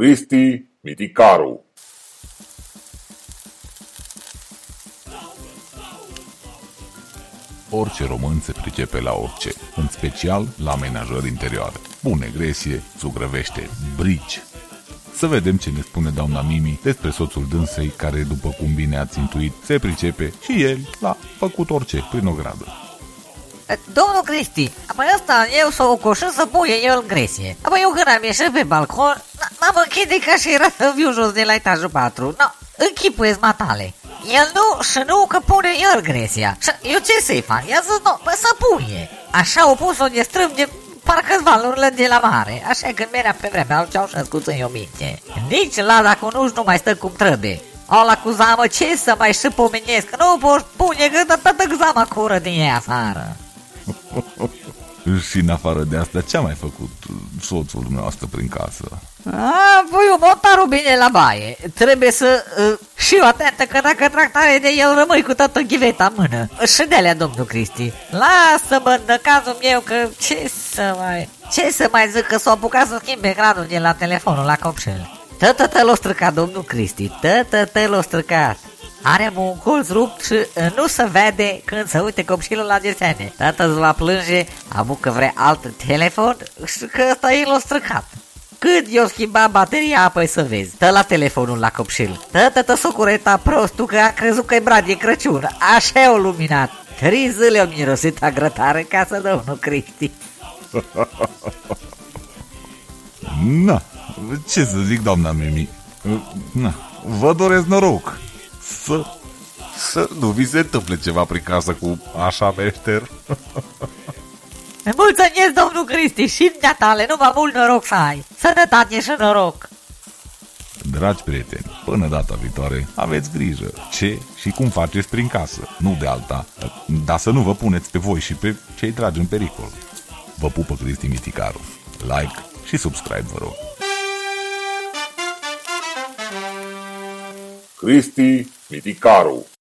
Cristi Miticaru. Orice român se pricepe la orice, în special la amenajări interioare. Pune gresie, zugrăvește, brici. Să vedem ce ne spune doamna Mimi despre soțul dânsei care, după cum bine ați intuit, se pricepe și el la făcut orice prin o gradă. Domnul Cristi, apoi ăsta eu s-o ocoșă să pune el gresie. Apoi eu când am ieșit pe balcon, m-am închide ca și era să viu jos de la etajul 4. No, închipuiesc matale. El nu și nu că pune el gresia. Și eu ce să-i fac? I-a zis, no, bă, să pune. Așa o pus-o ne strâmge parcă-s valurile de la mare. Așa când merea pe vremea aluceau și ascuță-i o minte. Nici la dacă nu mai stă cum trebuie. Ala cu zamă, ce să mai și pomenesc? Nu poți pune că tătăc zama cură din ea afară. Și în afară de asta, ce-a mai făcut soțul dumneavoastră prin casă? Voi o motarul bine la baie. Trebuie să... și eu atentă că dacă trag tare de el rămâi cu toată ghiveta în mână. Și de-alea, domnul Cristi. Lasă-mă în cazul meu că ce să mai zic că s-a apucat să schimbe gradul de la telefonul la copșel. Tătătăl o străca, domnul Cristi. Tătătăl o străca. Are un colț rupt și nu se vede când se uite copșilul la desene. Tata-ți va plânge, amu că vrea alt telefon și că ăsta el o străcat. Când i-o schimba bateria, apoi să vezi. Tă la telefonul la copșil. Tata-tă s-o cureta prostul că a crezut că-i brad de Crăciun. Așa o luminat. 3 zile o mirosit a grătar în casă, domnul Cristi. Na, ce să zic, doamna Mimi? Na, vă doresc noroc. Să nu vi se întâmple ceva prin casă cu așa meșter. Mulțumesc, domnul Cristi, și tale, numai mult noroc să ai. Sănătate și noroc. Dragi prieteni, până data viitoare, aveți grijă ce și cum faceți prin casă, nu de alta, dar să nu vă puneți pe voi și pe cei dragi în pericol. Vă pupă Cristi Miticaru. Like și subscribe, vă rog. Cristi Miticaru.